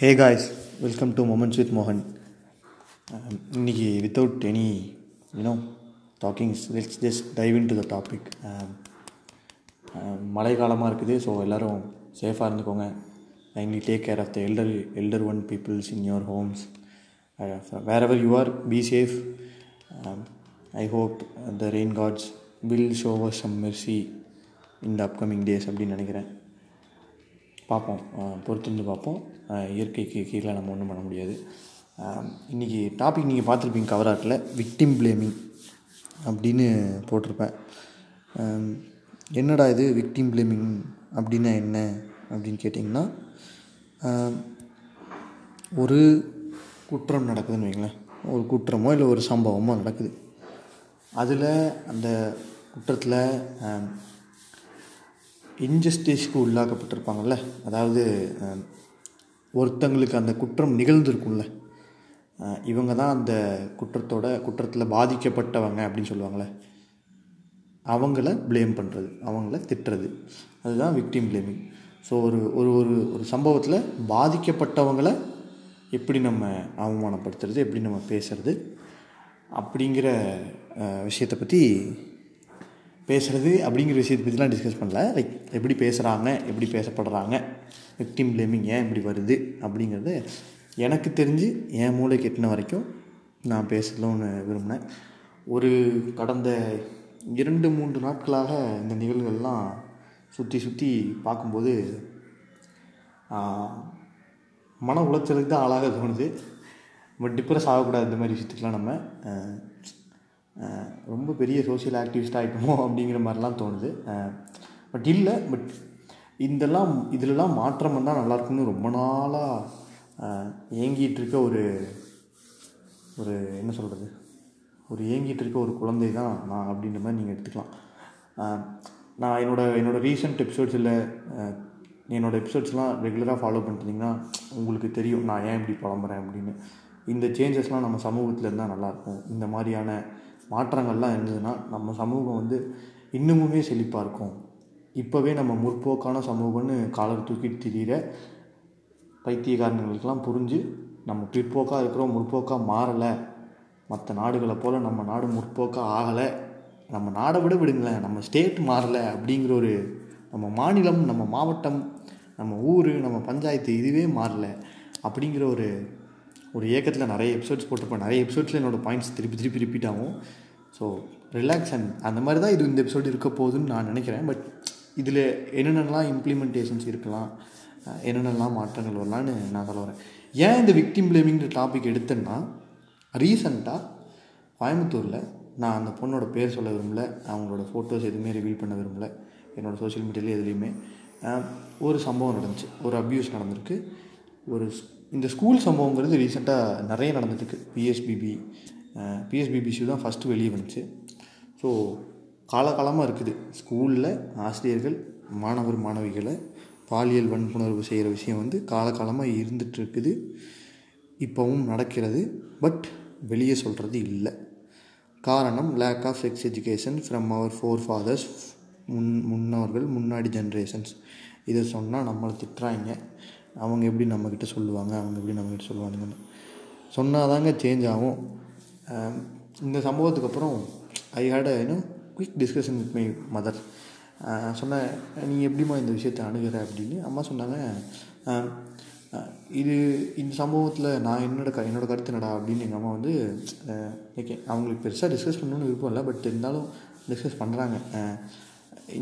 Hey guys, welcome to moments with மோகன். இன்றைக்கி without any talkings let's just dive into the topic. மழை காலமாக இருக்குது. So எல்லோரும் சேஃபாக இருந்துக்கோங்க. Kindly take care of the elder peoples in your homes. Wherever you are, be safe. I hope the rain gods will show us some mercy in the upcoming days அப்படின்னு நினைக்கிறேன். பார்ப்போம், பொறுத்திருந்து பார்ப்போம். இயற்கைக்கு கீழே நம்ம ஒன்றும் பண்ண முடியாது. இன்றைக்கி டாபிக் நீங்கள் பார்த்துருப்பீங்க, கவர் ஆர்ட்டில் விக்டிம் பிளேமிங் அப்படின்னு போட்டிருப்பேன். என்னடா இது விக்டிம் பிளேமிங் அப்படின்னா என்ன அப்படின்னு கேட்டிங்கன்னா, ஒரு குற்றம் நடக்குதுன்னு வைங்களேன். ஒரு குற்றமோ இல்லை ஒரு சம்பவமோ நடக்குது. அதில் அந்த குற்றத்தில் இன்ஜஸ்டிஸ்க்கு உள்ளாக்கப்பட்டிருப்பாங்கள்ல, அதாவது ஒருத்தங்களுக்கு அந்த குற்றம் நிகழ்ந்திருக்கும்ல, இவங்க தான் அந்த குற்றத்தில் பாதிக்கப்பட்டவங்க அப்படின்னு சொல்லுவாங்களே, அவங்கள ப்ளேம் பண்ணுறது, அவங்கள திட்டுறது, அதுதான் விக்டிம் ப்ளேமிங். ஸோ ஒரு ஒரு ஒரு சம்பவத்தில் பாதிக்கப்பட்டவங்கள எப்படி நம்ம அவமானப்படுத்துறது, எப்படி நம்ம பேசுறது அப்படிங்கிற விஷயத்தை பற்றி பற்றிலாம் டிஸ்கஸ் பண்ணல. லைக் எப்படி பேசுகிறாங்க, எப்படி பேசப்படுறாங்க, விக்டிம் பிளேமிங் ஏன் இப்படி வருது அப்படிங்கிறது எனக்கு தெரிஞ்சு என் மூளை கெட்டின வரைக்கும் நான் பேசணும்னு விரும்பினேன். ஒரு கடந்த 2-3 நாட்களாக இந்த நிகழ்வுகள்லாம் சுற்றி பார்க்கும்போது மன உளைச்சலுக்கு தான் ஆளாக தோணுது. பட் டிப்ரெஸ் ஆகக்கூடாது. இந்த மாதிரி விஷயத்துக்கெலாம் நம்ம ரொம்ப பெரிய சோஷியல் ஆக்டிவிஸ்ட் ஆகிட்டோமோ அப்படிங்கிற மாதிரிலாம் தோணுது. பட் இல்லை, பட் இதிலெலாம் மாற்றம் வந்தால் நல்லாயிருக்குன்னு ரொம்ப நாளாக ஏங்கிகிட்ருக்க ஒரு என்ன சொல்கிறது, ஒரு குழந்தை தான் நான் அப்படின்ற மாதிரி நீங்கள் எடுத்துக்கலாம். நான் என்னோடய ரீசண்ட் எபிசோட்ஸில் என்னோடய எபிசோட்ஸ்லாம் ரெகுலராக ஃபாலோ பண்ணிட்டீங்கன்னா உங்களுக்கு தெரியும் நான் ஏன் இப்படி புலம்புறேன் அப்படின்னு. இந்த சேஞ்சஸ்லாம் நம்ம சமூகத்தில் இருந்தால் நல்லாயிருக்கும். இந்த மாதிரியான மாற்றங்கள்லாம் இருந்ததுன்னா நம்ம சமூகம் இன்னமுமே செழிப்பாக இருக்கும். இப்போவே நம்ம முற்போக்கான சமூகம்னு காலர் தூக்கிட்டு திரிகிற பைத்தியக்காரங்களுக்கெல்லாம் புரிஞ்சு, நம்ம பிற்போக்காக இருக்கிறோம், முற்போக்காக மாறலை, மற்ற நாடுகளை போல் நம்ம நாடு முற்போக்காக ஆகலை, நம்ம நாடை விட விடுங்களேன், நம்ம ஸ்டேட் மாறலை அப்படிங்கிற நம்ம மாநிலம், நம்ம மாவட்டம், நம்ம ஊர், நம்ம பஞ்சாயத்து இதுவே மாறலை அப்படிங்கிற ஒரு ஏக்கத்தில் நிறைய எபிசோட்ஸ் போட்டிருப்பேன். நிறைய எபிசோட்ஸில் என்னோடய பாயிண்ட்ஸ் திருப்பி ரிப்பீட் ஆகும். ஸோ ரிலாக்ஸ் அண்ட் அந்த மாதிரி தான் இந்த எபிசோடு இருக்க போகுதுன்னு நான் நினைக்கிறேன். பட் இதில் என்னென்னலாம் இம்ப்ளிமெண்டேஷன்ஸ் இருக்கலாம், என்னென்னலாம் மாற்றங்கள் வரலான்னு நான் சொல்ல வரேன். ஏன் இந்த விக்டிம் பிளேமிங்கிற டாபிக் எடுத்தேன்னா, ரீசண்டாக கோயம்புத்தூரில் நான் அந்த பொண்ணோட பேர் சொல்ல விரும்பலை, அவங்களோட ஃபோட்டோஸ் எதுவுமே ரிவீல் பண்ண விரும்பலை, என்னோடய சோஷியல் மீடியாவில் எதுலேயுமே. ஒரு சம்பவம் நடந்துச்சு, ஒரு அப்யூஸ் நடந்திருக்கு. இந்த ஸ்கூல் சம்பவங்கிறது ரீசெண்டாக நிறைய நடந்துட்டுருக்கு. பிஎஸ்பிபி இஷ்யூ தான் ஃபஸ்ட்டு வெளியே வந்துச்சு. ஸோ காலகாலமாக இருக்குது. ஸ்கூலில் ஆசிரியர்கள் மாணவர் மாணவிகளை பாலியல் வன்புணர்வு செய்கிற விஷயம் காலகாலமாக இருந்துகிட்ருக்குது, இப்போவும் நடக்கிறது. பட் வெளியே சொல்கிறது இல்லை. காரணம், lack of sex education from our forefathers, முன்னோர்கள், முன்னாடி ஜென்ரேஷன்ஸ். இதை சொன்னால் நம்மளை திட்டுறாங்க, அவங்க எப்படி நம்மக்கிட்ட சொல்லுவாங்க, சொன்னால் தாங்க சேஞ்ச் ஆகும். இந்த சம்பவத்துக்கு அப்புறம் I had quick discussion with my mother. சொன்னேன், நீ எப்படிமா இந்த விஷயத்தை அணுகிற அப்படின்னு. அம்மா சொன்னாங்க, இந்த சம்பவத்தில் நான் என்னோடய கருத்து என்னடா அப்படின்னு. எங்கள் அம்மா ஓகே, அவங்களுக்கு பெருசாக டிஸ்கஸ் பண்ணணும்னு விருப்பம் இல்லை, பட் இருந்தாலும் டிஸ்கஸ் பண்ணுறாங்க.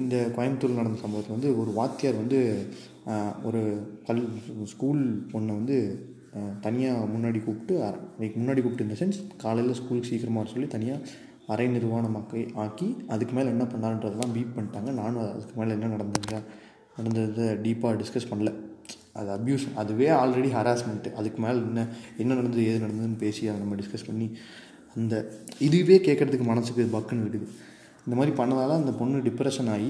இந்த கோயம்புத்தூர் நடந்த சம்பவத்தில் ஒரு வாத்தியார் ஒரு ஸ்கூல் பொண்ணை தனியாக முன்னாடி கூப்பிட்டு இந்த சென்ஸ் காலையில் ஸ்கூலுக்கு சீக்கிரமாக சொல்லி தனியாக அரை நிர்வாணமாக்கி அதுக்கு மேலே என்ன பண்ணாருன்றதெல்லாம் பீட் பண்ணிட்டாங்க. நானும் அதுக்கு மேலே என்ன நடந்ததை டீப்பாக டிஸ்கஸ் பண்ணல. அது அப்யூஸ், அதுவே ஆல்ரெடி ஹராஸ்மெண்ட்டு. அதுக்கு மேலே என்ன நடந்தது ஏது நடந்ததுன்னு பேசி அதை நம்ம டிஸ்கஸ் பண்ணி அந்த இதுவே கேட்குறதுக்கு மனசுக்கு பக்குன்னு இருக்குது. இந்த மாதிரி பண்ணதால் அந்த பொண்ணு டிப்ரெஷன் ஆகி,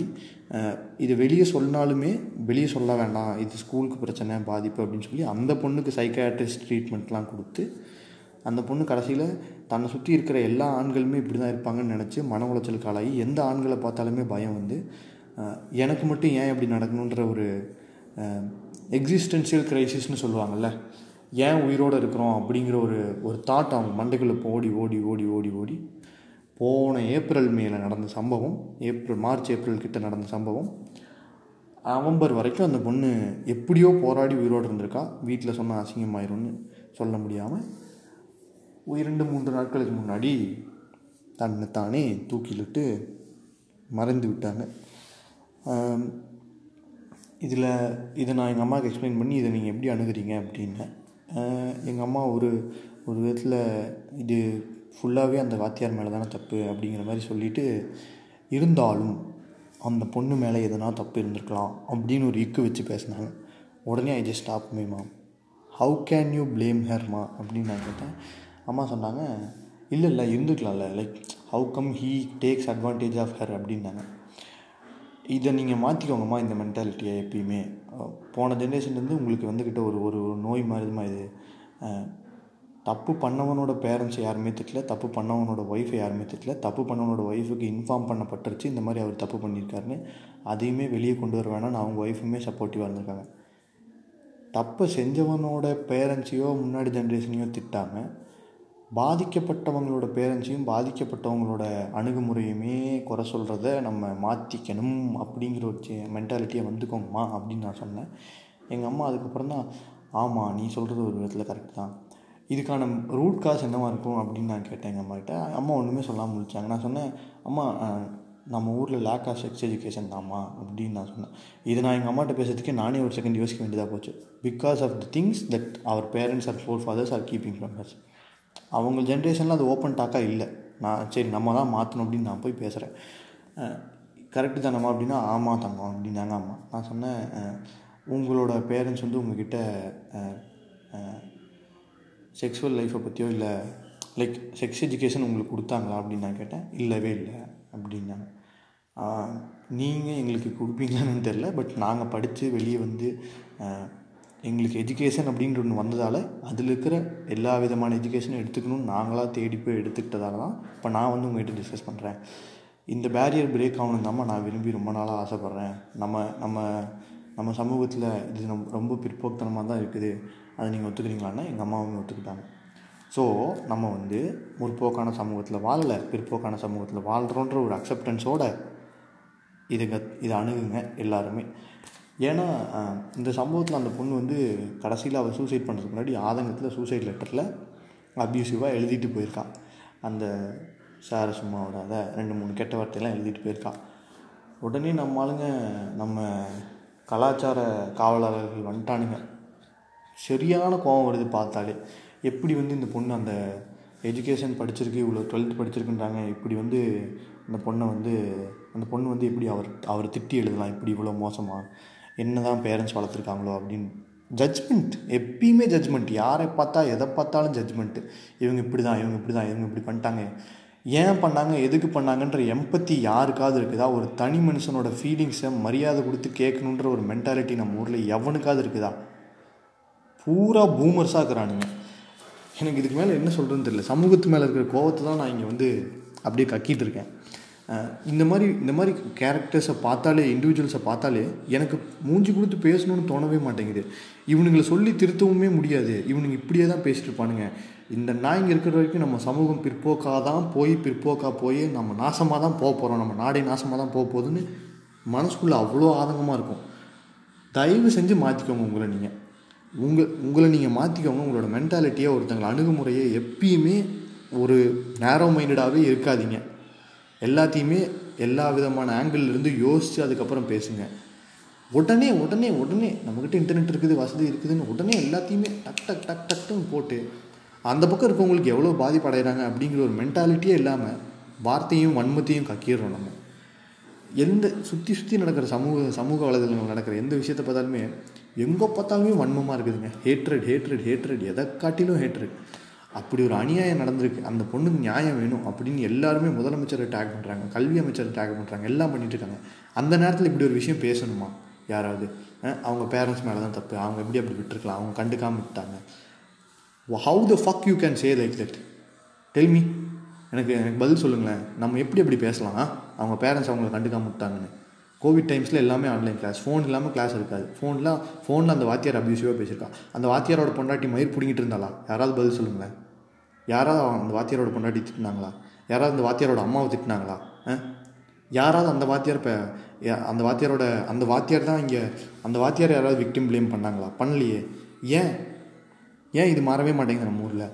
இது வெளியே சொன்னாலுமே வெளியே சொல்ல வேண்டாம், இது ஸ்கூலுக்கு பிரச்சனை பாதிப்பு அப்படின்னு சொல்லி அந்த பொண்ணுக்கு சைக்காட்ரிஸ்ட் ட்ரீட்மெண்ட்லாம் கொடுத்து அந்த பொண்ணு கடைசியில் தன்னை சுற்றி இருக்கிற எல்லா ஆண்களுமே இப்படி தான் இருப்பாங்கன்னு நினச்சி மன உளைச்சலுக்கு ஆளாகி எந்த ஆண்களை பார்த்தாலுமே பயம், எனக்கு மட்டும் ஏன் இப்படி நடக்கணுன்ற எக்ஸிஸ்டென்ஷியல் கிரைசிஸ்ன்னு சொல்லுவாங்கள்ல, ஏன் உயிரோடு இருக்கிறோம் அப்படிங்கிற ஒரு தாட் அவங்க மண்டைக்குள்ளே ஓடி ஓடி ஓடி ஓடி ஓடி போன ஏப்ரல் மேல நடந்த சம்பவம், மார்ச் ஏப்ரல் கிட்ட நடந்த சம்பவம், நவம்பர் வரைக்கும் அந்த பொண்ணு எப்படியோ போராடி உயிரோடு இருந்திருக்கா. வீட்டில் சொன்னால் அசிங்கமாயிரும்னு சொல்ல முடியாமல் 2-3 நாட்களுக்கு முன்னாடி தன்னைத்தானே தூக்கிலிட்டு மறைந்து விட்டாங்க. இதை நான் எங்கள் அம்மாவுக்கு எக்ஸ்பிளைன் பண்ணி இதை நீங்கள் எப்படி அணுகிறீங்க அப்படின்னேன். எங்கள் அம்மா ஒரு விதத்தில் இது ஃபுல்லாகவே அந்த வாத்தியார் மேலே தானே தப்பு அப்படிங்கிற மாதிரி சொல்லிவிட்டு, இருந்தாலும் அந்த பொண்ணு மேலே எதனா தப்பு இருந்திருக்கலாம் அப்படின்னு ஒரு இக்கு வச்சு பேசினாங்க. உடனே I just stop me mom, how can you blame ஹர்மா அப்படின்னு நான் கேட்டேன். அம்மா சொன்னாங்க, இல்லை இருந்துக்கலாம்ல, like how come he takes advantage of her அப்படின்னாங்க. இதை நீங்கள் மாற்றிக்கோங்கம்மா, இந்த மென்டாலிட்டியை எப்பயுமே போன ஜென்ரேஷன்லேருந்து உங்களுக்கு வந்துக்கிட்ட ஒரு நோய் மாதிரிமா இது. தப்பு பண்ணவனோட பேரண்ட்ஸ் யாருமே திட்டல, தப்பு பண்ணவனோட ஒய்ஃபை யாருமே திட்டல, தப்பு பண்ணவனோட ஒய்ஃபுக்கு இன்ஃபார்ம் பண்ணப்பட்டுருச்சு இந்த மாதிரி அவர் தப்பு பண்ணியிருக்காருன்னு. அதையுமே வெளியே கொண்டு வர வேணாம்னு அவங்க ஒய்ஃபுமே சப்போர்ட்டிவாக இருந்திருக்காங்க. தப்பை செஞ்சவனோட பேரண்ட்ஸையோ முன்னாடி ஜென்ரேஷனையோ திட்டாமல் பாதிக்கப்பட்டவங்களோட பேரண்ட்ஸையும் பாதிக்கப்பட்டவங்களோட அணுகுமுறையுமே குறை சொல்கிறத நம்ம மாற்றிக்கணும் அப்படிங்கிற ஒரு மென்டாலிட்டியை வந்துக்கோங்கம்மா அப்படின்னு நான் சொன்னேன். எங்கள் அம்மா அதுக்கப்புறம் தான், ஆமாம் நீ சொல்கிறது ஒரு விதத்தில் கரெக்டு தான், இதுக்கான ரூட் காஸ் என்னவாக இருக்கும் அப்படின்னு நான் கேட்டேன் எங்கள் அம்மாக்கிட்ட. அம்மா ஒன்றுமே சொல்லாமல் முடிச்சாங்க. நான் சொன்னேன், அம்மா நம்ம ஊரில் லேக் ஆஃப் செக்ஸ் எஜுகேஷன் தான்மா அப்படின்னு நான் சொன்னேன். இது நான் எங்கள் அம்மாட்ட பேசுறதுக்கே நானே ஒரு செகண்ட் யோசிக்க வேண்டியதாக போச்சு. Because of the things that our parents R forefathers are keeping from us. அவங்க ஜென்ரேஷனில் அது ஓப்பன் டாக்காக இல்லை. நான் சரி நம்ம தான் மாற்றணும் அப்படின்னு நான் போய் பேசுகிறேன். கரெக்டு தானம்மா அப்படின்னா, ஆமாம் தங்கம் அப்படின்னாங்க அம்மா. நான் சொன்னேன், உங்களோட பேரண்ட்ஸ் வந்து உங்ககிட்ட செக்ஸுவல் லைஃப்பை பற்றியோ இல்லை லைக் செக்ஸ் எஜுகேஷன் உங்களுக்கு கொடுத்தாங்களா அப்படின்னு நான் கேட்டேன். இல்லவே இல்லை அப்படின்னாங்க. நீங்கள் எங்களுக்கு கொடுப்பீங்களான்னு தெரில, பட் நாங்கள் படித்து வெளியே வந்து எங்களுக்கு எஜுகேஷன் அப்படின்ற ஒன்று வந்ததால் அதில் இருக்கிற எல்லா விதமான எஜுகேஷனும் எடுத்துக்கணும்னு நாங்களாக தேடி போய் எடுத்துக்கிட்டதால தான் இப்போ நான் வந்து உங்கள்கிட்ட டிஸ்கஸ் பண்ணுறேன். இந்த பேரியர் பிரேக் ஆகணும் தாம்மா நான் விரும்பி ரொம்ப நாளாக ஆசைப்பட்றேன். நம்ம நம்ம நம்ம சமூகத்தில் இது ரொம்ப பிற்போக்குத்தனமாக தான் இருக்குது, அதை நீங்கள் ஒத்துக்கிறீங்களான்னா எங்கள் அம்மாவும் ஒத்துக்கிட்டாங்க. ஸோ நம்ம வந்து முற்போக்கான சமூகத்தில் வாழலை, பிற்போக்கான சமூகத்தில் வாழ்கிறோன்ற ஒரு அக்செப்டன்ஸோடு இதை அணுகுங்க எல்லாருமே. ஏன்னா இந்த சம்பவத்தில் அந்த பொண்ணு வந்து கடைசியில் அவள் சூசைட் பண்ணுறதுக்கு முன்னாடி ஆதங்கத்தில் சூசைட் லெட்டரில் அப்யூசிவாக எழுதிட்டு போயிருக்கான். அந்த சார சும்மா விடாத 2-3 கெட்ட வார்த்தையெல்லாம் எழுதிட்டு போயிருக்கான். உடனே நம்ம ஆளுங்க, நம்ம கலாச்சார காவலர்கள் வந்துட்டானுங்க. சரியான கோபம் வருது பார்த்தாலே. எப்படி வந்து இந்த பொண்ணு அந்த எஜுகேஷன் படிச்சிருக்கு, இவ்வளோ 12th படிச்சிருக்குன்றாங்க, இப்படி வந்து அந்த பொண்ணு வந்து எப்படி அவர் திட்டி எழுதலாம், இப்படி இவ்வளோ மோசமாக என்ன தான் பேரண்ட்ஸ் வளர்த்துருக்காங்களோ அப்படின்னு ஜட்ஜ்மெண்ட். எப்பயுமே ஜட்ஜ்மெண்ட், யாரை பார்த்தா எதை பார்த்தாலும் ஜட்ஜ்மெண்ட்டு. இவங்க இப்படி தான் இவங்க இப்படி பண்ணிட்டாங்க, ஏன் பண்ணாங்க, எதுக்கு பண்ணாங்கன்ற எம்பத்தி யாருக்காவது இருக்குதா? ஒரு தனி மனுஷனோட ஃபீலிங்ஸை மரியாதை கொடுத்து கேட்கணுன்ற ஒரு மென்டாலிட்டி நம்ம ஊரில் எவனுக்காவது இருக்குதா? பூரா பூமர்ஸாக இருக்கிறானுங்க. எனக்கு இதுக்கு மேலே என்ன சொல்கிறதுன்னு தெரியல. சமூகத்து மேலே இருக்கிற கோபத்தை தான் நான் இங்கே வந்து அப்படியே கக்கிட்டு இருக்கேன். இந்த மாதிரி கேரக்டர்ஸை பார்த்தாலே, இண்டிவிஜுவல்ஸை பார்த்தாலே எனக்கு மூஞ்சி கொடுத்து பேசணும்னு தோணவே மாட்டேங்குது. இவனுங்களை சொல்லி திருத்தவுமே முடியாது, இவனுங்க இப்படியே தான் பேசிட்டு இருப்பானுங்க. இந்த நாய்ங்க இருக்கிற வரைக்கும் நம்ம சமூகம் பிற்போக்காக போய் நம்ம நாசமாக தான் போக போகிறோம், நம்ம நாடே நாசமாக தான் போக போகுதுன்னு மனசுக்குள்ளே அவ்வளோ ஆதங்கமாக இருக்கும். தயவு செஞ்சு மாற்றிக்கோங்க உங்களை நீங்கள் மாற்றிக்கோங்க. உங்களோட மென்டாலிட்டியை, ஒருத்தங்களை அணுகுமுறையை எப்பயுமே ஒரு நேரோ மைண்டடாகவே இருக்காதீங்க. எல்லாத்தையுமே எல்லா விதமான ஆங்கிள்லேருந்து யோசித்து அதுக்கப்புறம் பேசுங்க. உடனே நம்மக்கிட்ட இன்டர்நெட் இருக்குது, வசதி இருக்குதுன்னு உடனே எல்லாத்தையுமே டக்குன்னு போட்டு அந்த பக்கம் இருக்கவங்களுக்கு எவ்வளோ பாதிப்படைகிறாங்க அப்படிங்கிற ஒரு மென்டாலிட்டியே இல்லாமல் வார்த்தையும் வன்மத்தையும் கக்கிடுறோம் நம்ம. எந்த சுற்றி நடக்கிற சமூக வலைதளங்கள் நடக்கிற எந்த விஷயத்தை பார்த்தாலுமே எங்கே பார்த்தாலுமே வன்மமாக இருக்குதுங்க. ஹேட்ரட் எதை காட்டிலும் ஹேட்ரட். அப்படி ஒரு அநியாயம் நடந்திருக்கு, அந்த பொண்ணுக்கு நியாயம் வேணும் அப்படின்னு எல்லாருமே முதலமைச்சரை டேக் பண்ணுறாங்க, கல்வி அமைச்சரை டேக் பண்ணுறாங்க, எல்லாம் பண்ணிட்டுருக்காங்க. அந்த நேரத்தில் இப்படி ஒரு விஷயம் பேசணுமா? யாராவது அவங்க பேரண்ட்ஸ் மேலே தான் தப்பு, அவங்க அப்படி விட்டுருக்கலாம், அவங்க கண்டுக்காமல் விட்டாங்க. How the fuck you can say like that? Tell me, எனக்கு பதில் சொல்லுங்களேன். நம்ம எப்படி பேசலாம் அவங்க பேரண்ட்ஸ் அவங்கள கண்டுக்காமல் விட்டாங்கன்னு? கோவிட் டைம்ஸில் எல்லாமே ஆன்லைன் கிளாஸ், ஃபோன் இல்லாமல் கிளாஸ் இருக்காது. ஃபோனில் அந்த வாத்தியார் அப்யூசிவாக பேசியிருக்கான். அந்த வாத்தியாரோட பொண்டாட்டி மயிர் பிடிங்கிட்டு இருந்தாளா? யாராவது பதில் சொல்லுங்களேன். யாராவது அந்த வாத்தியாரோட பொண்டாட்டி திட்டினாங்களா? யாராவது அந்த வாத்தியாரோட அம்மாவை திட்டினாங்களா? யாராவது அந்த வாத்தியார் யாராவது விக்டிம் ப்ளேம் பண்ணாங்களா? பண்ணலையே. ஏன் இது மாறவே மாட்டேங்குது நம்ம ஊரில்?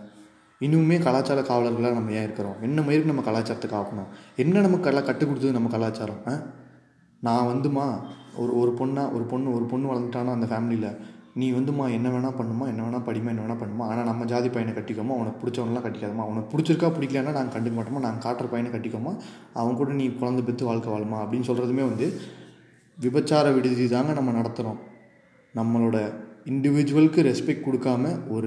இன்னுமே கலாச்சார காவலர்களாக நம்ம ஏன் இருக்கிறோம்? என்ன மயிருக்கு நம்ம கலாச்சாரத்தை காக்கணும்? என்ன நமக்கு கற்றுக் கொடுத்தது நம்ம கலாச்சாரம்? நான் வந்துமா ஒரு பொண்ணு வளர்ந்துட்டானா அந்த ஃபேமிலியில், நீ வந்துமா என்ன வேணால் பண்ணுமா, என்ன வேணால் படிமா, என்ன வேணால் பண்ணுமா, ஆனால் நம்ம ஜாதி பையனை கட்டிக்கோமா, அவனை பிடிச்சவனெலாம் கட்டிக்காதமா, அவனை பிடிச்சிருக்கா பிடிக்கலன்னா நாங்கள் கண்டுக்க மாட்டோமா, நாங்கள் காட்டுற பையனை கட்டிக்கோமா, அவன் கூட நீ குழந்தை பெற்று வாழ்க்கை வாழுமா அப்படின்னு சொல்கிறதுமே விபச்சார விடுதி தாங்க நம்ம நடத்துகிறோம். நம்மளோட இண்டிவிஜுவலுக்கு ரெஸ்பெக்ட் கொடுக்காம ஒரு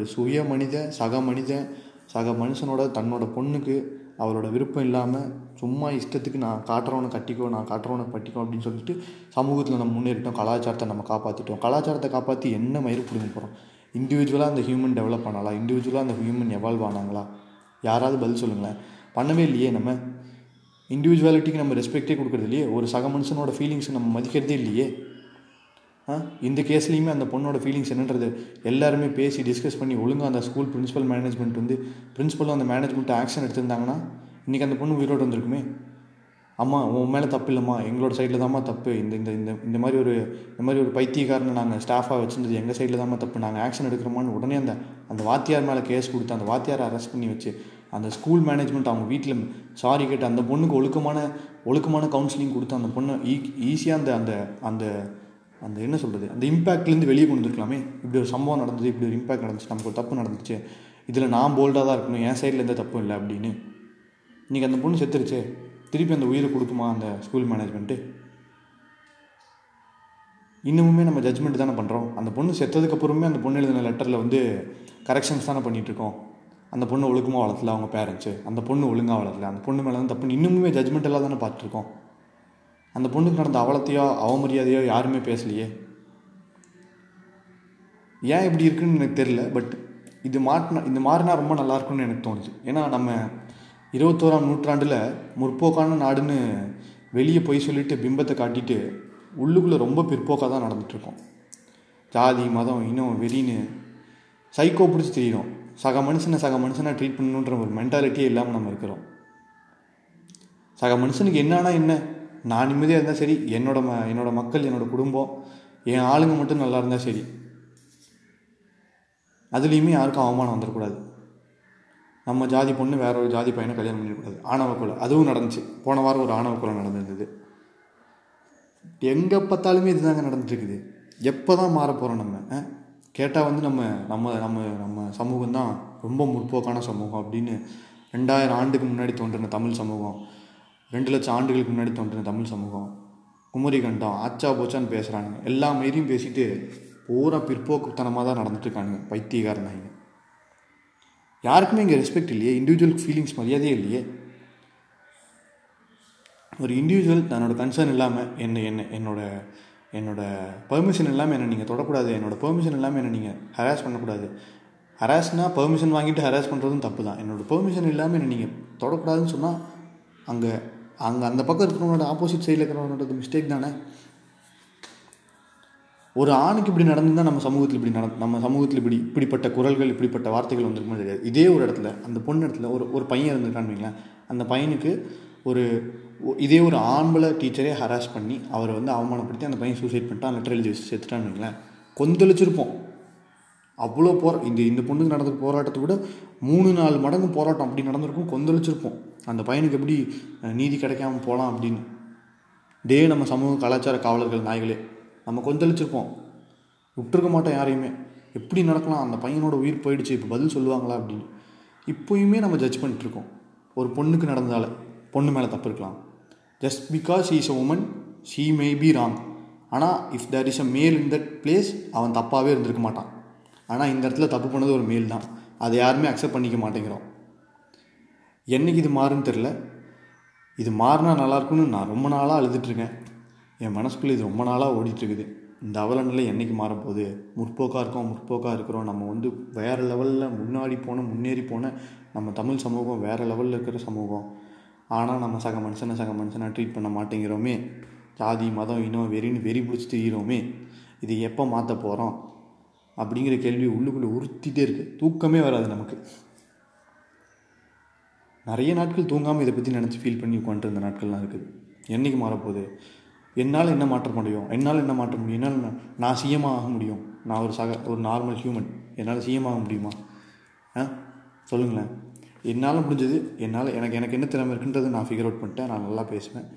சக மனுஷனோட தன்னோட பொண்ணுக்கு அவரோட விருப்பம் இல்லாமல் சும்மா இஷ்டத்துக்கு நான் காட்டுறவனை கட்டிக்கோ, நான் காட்டுறவனை பட்டிக்கோ அப்படின்னு சொல்லிட்டு சமூகத்தில் நம்ம முன்னேறிட்டோம். கலாச்சாரத்தை நம்ம காப்பாற்றிட்டோம். கலாச்சாரத்தை காப்பாற்றி என்ன மயிர் பிடிங்க போகிறோம்? இண்டிவிஜுவலாக அந்த ஹியூமன் டெவலப் ஆனாங்களா? இண்டிவிஜுவலாக அந்த ஹியூமன் எவால்வ் ஆனாங்களா? யாராவது பதில் சொல்லுங்களேன். பண்ணவே இல்லையே. நம்ம இண்டிவிஜுவாலிட்டிக்கு நம்ம ரெஸ்பெக்டே கொடுக்குறது இல்லையே. ஒரு சக மனுஷனோட ஃபீலிங்ஸை நம்ம மதிக்கிறதே இல்லையே. இந்த கேஸ்லேயுமே அந்த பொண்ணோட ஃபீலிங்ஸ் என்னன்றது எல்லாருமே பேசி டிஸ்கஸ் பண்ணி ஒழுங்காக அந்த ஸ்கூல் பிரின்ஸிபல் மேனேஜ்மெண்ட் பிரின்ஸிபலும் அந்த மேனேஜ்மெண்ட்டு ஆக்ஷன் எடுத்திருந்தாங்கன்னா இன்றைக்கி அந்த பொண்ணு உயிரோடு வந்திருக்குமே. அம்மா உன் மேலே தப்பு இல்லைம்மா, எங்களோட சைடில் தான்மா தப்பு, இந்த மாதிரி ஒரு பைத்தியக்காரனை நாங்கள் ஸ்டாஃபாக வச்சுருந்தது எங்கள் சைடில் தான்மா தப்பு, நாங்கள் ஆக்ஷன் எடுக்கிறோமான்னு உடனே அந்த வாத்தியார் மேலே கேஸ் கொடுத்து அந்த வாத்தியாரை அரெஸ்ட் பண்ணி வச்சு அந்த ஸ்கூல் மேனேஜ்மெண்ட் அவங்க வீட்டில் சாரி கேட்டு அந்த பொண்ணுக்கு ஒழுக்கமான கவுன்சிலிங் கொடுத்து அந்த பொண்ணை ஈஸியாக அந்த அந்த அந்த அந்த என்ன சொல்கிறது அந்த இம்பேக்ட்லேருந்து வெளியே கொண்டு வந்துருக்கலாமே. இப்படி ஒரு சம்பவம் நடந்தது, இப்படி ஒரு இம்பேக்ட் நடந்துச்சு, நமக்கு ஒரு தப்பு நடந்துச்சு, இதில் நான் போல்டாக தான் இருக்கணும், என் சைடில் எந்த தப்பும் இல்லை அப்படின்னு. இன்றைக்கி அந்த பொண்ணு செத்துருச்சு, திருப்பி அந்த உயிரை கொடுக்குமா அந்த ஸ்கூல் மேனேஜ்மெண்ட்டு? இன்னமுமே நம்ம ஜட்ஜ்மெண்ட் தானே பண்ணுறோம். அந்த பொண்ணு செத்ததுக்கப்புறமே அந்த பொண்ணு எழுதின லெட்டரில் கரெக்ஷன்ஸ் தானே பண்ணிகிட்ருக்கோம். அந்த பொண்ணு ஒழுக்கமாக வளர்த்தல அவங்க பேரண்ட்ஸு, அந்த பொண்ணு ஒழுங்காக வளர்த்தல, அந்த பொண்ணு மேலே தான் தப்புன்னு இன்னுமே ஜட்ஜ்மெண்ட் எல்லாம் தானே பார்த்துருக்கோம். அந்த பொண்ணுக்கு நடந்த அவலத்தையோ அவமரியாதையோ யாருமே பேசலையே. ஏன் இப்படி இருக்குன்னு எனக்கு தெரியல. பட் இது மாறினா ரொம்ப நல்லாயிருக்குன்னு எனக்கு தோணுது. ஏன்னா நம்ம 21ஆம் நூற்றாண்டில் முற்போக்கான நாடுன்னு வெளியே போய் சொல்லிட்டு பிம்பத்தை காட்டிட்டு உள்ளுக்குள்ளே ரொம்ப பிற்போக்காக தான் நடந்துகிட்ருக்கோம். ஜாதி மதம் இனம் வெறின்னு சைக்கோ பிடிச்சி தெரியும். சக மனுஷனை ட்ரீட் பண்ணணுன்ற ஒரு மென்டாலிட்டியே இல்லாமல் நம்ம இருக்கிறோம். சக மனுஷனுக்கு என்னன்னா என்ன, நான் நிம்மதியாக இருந்தால் சரி, என்னோட மக்கள், என்னோடய குடும்பம், என் ஆளுங்க மட்டும் நல்லா இருந்தால் சரி, அதுலேயுமே யாருக்கும் அவமானம் வந்துடக்கூடாது. நம்ம ஜாதி பொண்ணு வேற ஒரு ஜாதி பையனை கல்யாணம் பண்ணிடக்கூடாது. ஆணவ கொலை அதுவும் நடந்துச்சு. போன வாரம் ஒரு ஆணவ கொலை நடந்துருந்தது. எங்கே பார்த்தாலுமே இதுதாங்க நடந்துட்டுருக்குது. எப்போ தான் மாற போகிறோம் நம்ம? கேட்டால் நம்ம நம்ம நம்ம நம்ம சமூகம் தான் ரொம்ப முற்போக்கான சமூகம் அப்படின்னு 2000 ஆண்டுக்கு முன்னாடி தோன்றின தமிழ் சமூகம், 200,000 ஆண்டுகளுக்கு முன்னாடி தோன்றின தமிழ் சமூகம், குமரி கண்டம் ஆச்சா போச்சான்னு பேசுகிறாங்க. எல்லா மாரியும் பேசிட்டு பூரா பிற்போக்குத்தனமாக தான் நடந்துட்டுருக்கானுங்க பைத்தியக்காரனாங்க. யாருக்குமே இங்கே ரெஸ்பெக்ட் இல்லையே. இண்டிவிஜுவலுக்கு ஃபீலிங்ஸ் மரியாதையே இல்லையே. ஒரு இண்டிவிஜுவல் தன்னோட கன்சர்ன் இல்லாமல் என்னோடய பெர்மிஷன் இல்லாமல் என்னை நீங்கள் தொடக்கூடாது, என்னோடய பெர்மிஷன் இல்லாமல் என்னை நீங்கள் ஹராஸ் பண்ணக்கூடாது. ஹராஸ்னால் பெர்மிஷன் வாங்கிட்டு ஹராஸ் பண்ணுறதும் தப்பு தான். என்னோடய பெர்மிஷன் இல்லாமல் என்னை நீங்கள் தொடக்கூடாதுன்னு சொன்னால் அங்கே அங்கே அந்த பக்கம் இருக்கிறவனோட ஆப்போசிட் சைடில் இருக்கிறவனோட மிஸ்டேக் தானே. ஒரு ஆணுக்கு இப்படி நடந்துதான் நம்ம சமூகத்தில் இப்படிப்பட்ட குரல்கள், இப்படிப்பட்ட வார்த்தைகள் வந்திருக்குமே தெரியாது. இதே ஒரு இடத்துல அந்த பொண்ணு இடத்துல ஒரு பையன் இருந்திருக்கான்னு வைங்களேன். அந்த பையனுக்கு இதே ஒரு ஆம்பளை டீச்சரே ஹராஸ் பண்ணி அவரை அவமானப்படுத்தி அந்த பையன் சூசைட் பண்ணிட்டான், லெட்டர் எழுதி செத்துட்டான்னு வைங்களேன். கொந்தளிச்சிருப்போம். அவ்வளோ இந்த பொண்ணுக்கு நடந்த போராட்டத்தை விட 3-4 மடங்கு போராட்டம் அப்படி நடந்திருக்கும். கொந்தளிச்சிருப்போம். அந்த பையனுக்கு எப்படி நீதி கிடைக்காம போகலாம் அப்படின்னு. இதே நம்ம சமூக கலாச்சார காவலர்கள் நாய்களே நம்ம கொந்தளிச்சிருப்போம். விட்டுருக்க மாட்டோம் யாரையுமே. எப்படி நடக்கலாம், அந்த பையனோட உயிர் போயிடுச்சு, இப்போ பதில் சொல்லுவாங்களா அப்படின்னு இப்போயுமே நம்ம ஜட்ஜ் பண்ணிட்டுருக்கோம். ஒரு பொண்ணுக்கு நடந்தால் பொண்ணு மேலே தப்பு இருக்கலாம். Just because she is a woman she may be wrong. ஆனால் if there is a male in that place அவன் தப்பாகவே இருந்திருக்க மாட்டான். ஆனால் இந்த இடத்துல தப்பு பண்ணது ஒரு மேல் தான். அதை யாருமே அக்செப்ட் பண்ணிக்க மாட்டேங்கிறோம். என்றைக்கு இது மாறுன்னு தெரில. இது மாறினா நல்லாயிருக்குன்னு நான் ரொம்ப நாளாக அழுதுட்டுருக்கேன். என் மனசுக்குள்ளே இது ரொம்ப நாளாக ஓடிட்டுருக்குது. இந்த அவலநிலை என்றைக்கு மாறப்போகுது? முற்போக்காக இருக்கிறோம் நம்ம வேறு லெவலில் முன்னேறி போன நம்ம தமிழ் சமூகம் வேறு லெவலில் இருக்கிற சமூகம். ஆனால் நம்ம சக மனுஷனை ட்ரீட் பண்ண மாட்டேங்கிறோமே. ஜாதி மதம் இனம் வெறின்னு வெறி பிடிச்சி திரியிறோமே, இது எப்போ மாற்ற போகிறோம் அப்படிங்கிற கேள்வி உள்ளுக்குள்ளே உறுத்திட்டே இருக்குது. தூக்கமே வராது நமக்கு. நிறைய நாட்கள் தூங்காமல் இதை பற்றி நினச்சி ஃபீல் பண்ணி உட்காந்துருந்த நாட்கள்லாம் இருக்குது. என்றைக்கு மாறப்போகுது? என்னால் என்ன மாற்ற முடியும்? என்னால் நான் சிஎம் ஆக முடியும்? நான் ஒரு நார்மல் ஹியூமன், என்னால் சிஎம் ஆக முடியுமா? சொல்லுங்களேன். என்னால் முடிஞ்சது, எனக்கு என்ன திறமை இருக்குன்றதை நான் ஃபிகர் அவுட் பண்ணிட்டேன். நான் நல்லா பேசுவேன்.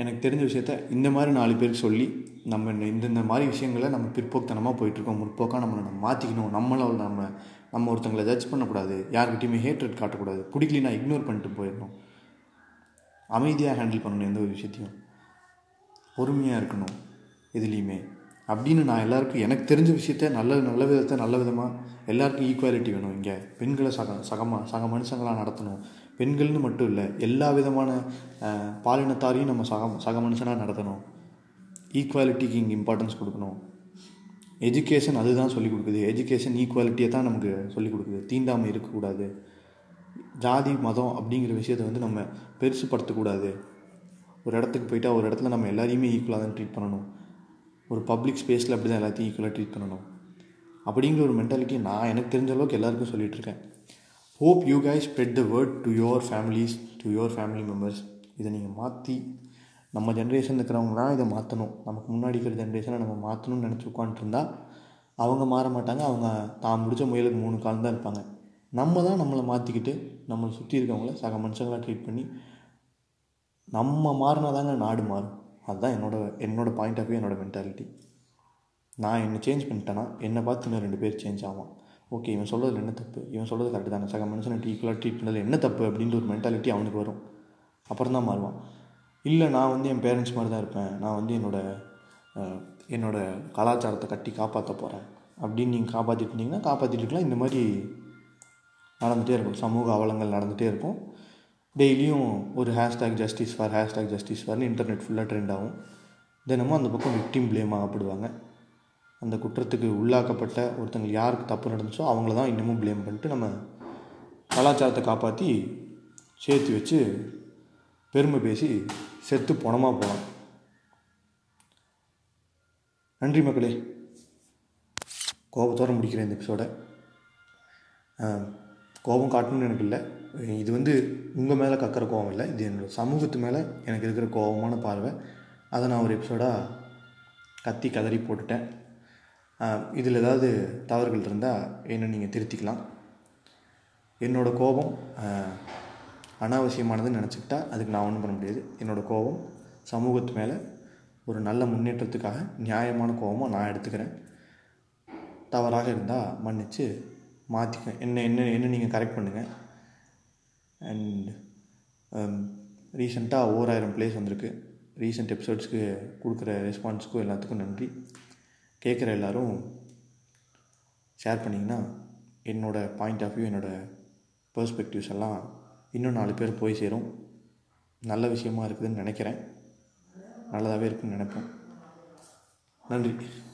எனக்கு தெரிஞ்ச விஷயத்த இந்த மாதிரி 4 பேருக்கு சொல்லி நம்ம இந்த மாதிரி விஷயங்களை நம்ம பிற்போக்குத்தனமாக போயிட்டுருக்கோம். முற்போக்காக நம்ம மாற்றிக்கணும். நம்ம ஒருத்தங்களை ஜட்ஜ் பண்ணக்கூடாது. யார்கிட்டையுமே ஹேட்ரட் காட்டக்கூடாது. பிடிக்கலனா இக்னோர் பண்ணிட்டு போயிடணும். அமைதியாக ஹேண்டில் பண்ணணும். எந்த ஒரு விஷயத்தையும் பொறுமையாக இருக்கணும் எதுலேயுமே அப்படின்னு நான் எல்லாருக்கும் எனக்கு தெரிஞ்ச விஷயத்த நல்ல விதமாக எல்லாருக்கும் ஈக்குவாலிட்டி வேணும். இங்கே பெண்களை சக மனுஷங்களாக நடத்தணும். பெண்கள்னு மட்டும் இல்லை, எல்லா விதமான பாலினத்தாரையும் நம்ம சக மனுஷனாக நடத்தணும். ஈக்குவாலிட்டிக்கு இங்கே இம்பார்ட்டன்ஸ் கொடுக்கணும். எஜுகேஷன் அதுதான் சொல்லிக் கொடுக்குது. எஜுகேஷன் ஈக்குவாலிட்டியை தான் நமக்கு சொல்லிக் கொடுக்குது. தீண்டாமல் இருக்கக்கூடாது. ஜாதி மதம் அப்படிங்கிற விஷயத்தை நம்ம பெருசுப்படுத்தக்கூடாது. ஒரு இடத்துக்கு போயிட்டால் ஒரு இடத்துல நம்ம எல்லாரையுமே ஈக்குவலாக தான் ட்ரீட் பண்ணணும். ஒரு பப்ளிக் ஸ்பேஸில் அப்படி தான் எல்லாத்தையும் ஈக்குவலாக ட்ரீட் பண்ணணும் அப்படிங்கிற ஒரு மென்டாலிட்டி நான் எனக்கு தெரிஞ்ச அளவுக்கு எல்லாருக்கும் சொல்லிகிட்ருக்கேன். Hope you guys spread the word to your families, to your family members. இதை நீங்கள் மாற்றி, நம்ம ஜென்ரேஷன் இருக்கிறவங்களாம் இதை மாற்றணும். நமக்கு முன்னாடி இருக்கிற ஜென்ரேஷனை நம்ம மாற்றணும்னு நினச்சி உட்காந்துருந்தா அவங்க மாற மாட்டாங்க. அவங்க தான் முடித்த முயலுக்கு 3 கால் தான் இருப்பாங்க. நம்ம தான் நம்மளை மாற்றிக்கிட்டு நம்மளை சுற்றி இருக்கவங்கள சக மனுஷங்களாக ட்ரீட் பண்ணி நம்ம மாறினா தாங்க நாடு மாறும். அதுதான் என்னோடய பாயிண்ட் ஆஃப் வியூ, என்னோடய மென்டாலிட்டி. நான் என்னை சேஞ்ச் பண்ணிட்டேன்னா என்னை பார்த்து இன்னும் 2 பேர் சேஞ்ச் ஆகும். ஓகே, இவன் சொல்கிறதுல என்ன தப்பு? இவன் சொல்கிறது கரெக்டு தானே? சக மனுஷனை ஈக்குவலாக ட்ரீட் பண்ணதில் என்ன தப்பு அப்படின்ற ஒரு மென்டாலிட்டி அவனுக்கு வரும். அப்புறம் தான் மாறுவான். இல்லை, நான் என் பேரண்ட்ஸ் மாதிரி தான் இருப்பேன். நான் என்னோடய கலாச்சாரத்தை கட்டி காப்பாற்ற போகிறேன் அப்படின்னு நீங்கள் காப்பாற்றிட்டு இருக்கலாம். இந்த மாதிரி நடந்துகிட்டே இருக்கும். சமூக அவலங்கள் நடந்துகிட்டே இருக்கும். டெய்லியும் ஒரு #JusticeForனு இன்டர்நெட் ஃபுல்லாக ட்ரெண்ட் ஆகும். தினமும் அந்த பக்கம் விக்டிம் ப்ளேம் ஆகப்படுவாங்க. அந்த குற்றத்துக்கு உள்ளாக்கப்பட்ட ஒருத்தங்க யாருக்கு தப்பு நடந்துச்சோ அவங்கள தான் இன்னமும் ப்ளேம் பண்ணிட்டு நம்ம கலாச்சாரத்தை காப்பாற்றி சேர்த்து வச்சு பெருமை பேசி செத்து போனமாக போகலாம். நன்றி மக்களே. கோபத்தோடு முடிக்கிறேன் இந்த எபிசோடை. கோபம் காட்டணும்னு எனக்கு இல்லை. இது உங்கள் மேலே கக்கிற கோபம் இல்லை. இது என்னோடய சமூகத்து மேலே எனக்கு இருக்கிற கோபமான பார்வை. அதை நான் ஒரு எபிசோடாக கத்தி கதறி போட்டுட்டேன். இதில் ஏதாவது தவறுகள் இருந்தால் என்ன நீங்கள் திருத்திக்கலாம். என்னோடய கோபம் அனாவசியமானதுன்னு நினச்சிக்கிட்டா அதுக்கு நான் ஒன்றும் பண்ண முடியாது. என்னோடய கோபம் சமூகத்து மேலே ஒரு நல்ல முன்னேற்றத்துக்காக நியாயமான கோபமாக நான் எடுத்துக்கிறேன். தவறாக இருந்தால் மன்னித்து மாற்றிக்கேன். என்ன நீங்கள் கரெக்ட் பண்ணுங்கள். அண்ட் ரீசெண்டாக 1000 பிளேஸ் வந்திருக்கு. ரீசெண்ட் எபிசோட்ஸ்க்கு கொடுக்குற ரெஸ்பான்ஸுக்கும் எல்லாத்துக்கும் நன்றி. கேட்குற எல்லோரும் ஷேர் பண்ணிங்கன்னா என்னோடய பாயிண்ட் ஆஃப் வியூ, என்னோடய பெர்ஸ்பெக்டிவ்ஸ் எல்லாம் இன்னும் 4 பேர் போய் சேரும். நல்ல விஷயமா இருக்குதுன்னு நினைக்கிறேன். நல்லதாகவே இருக்குதுன்னு நினைப்பேன். நன்றி.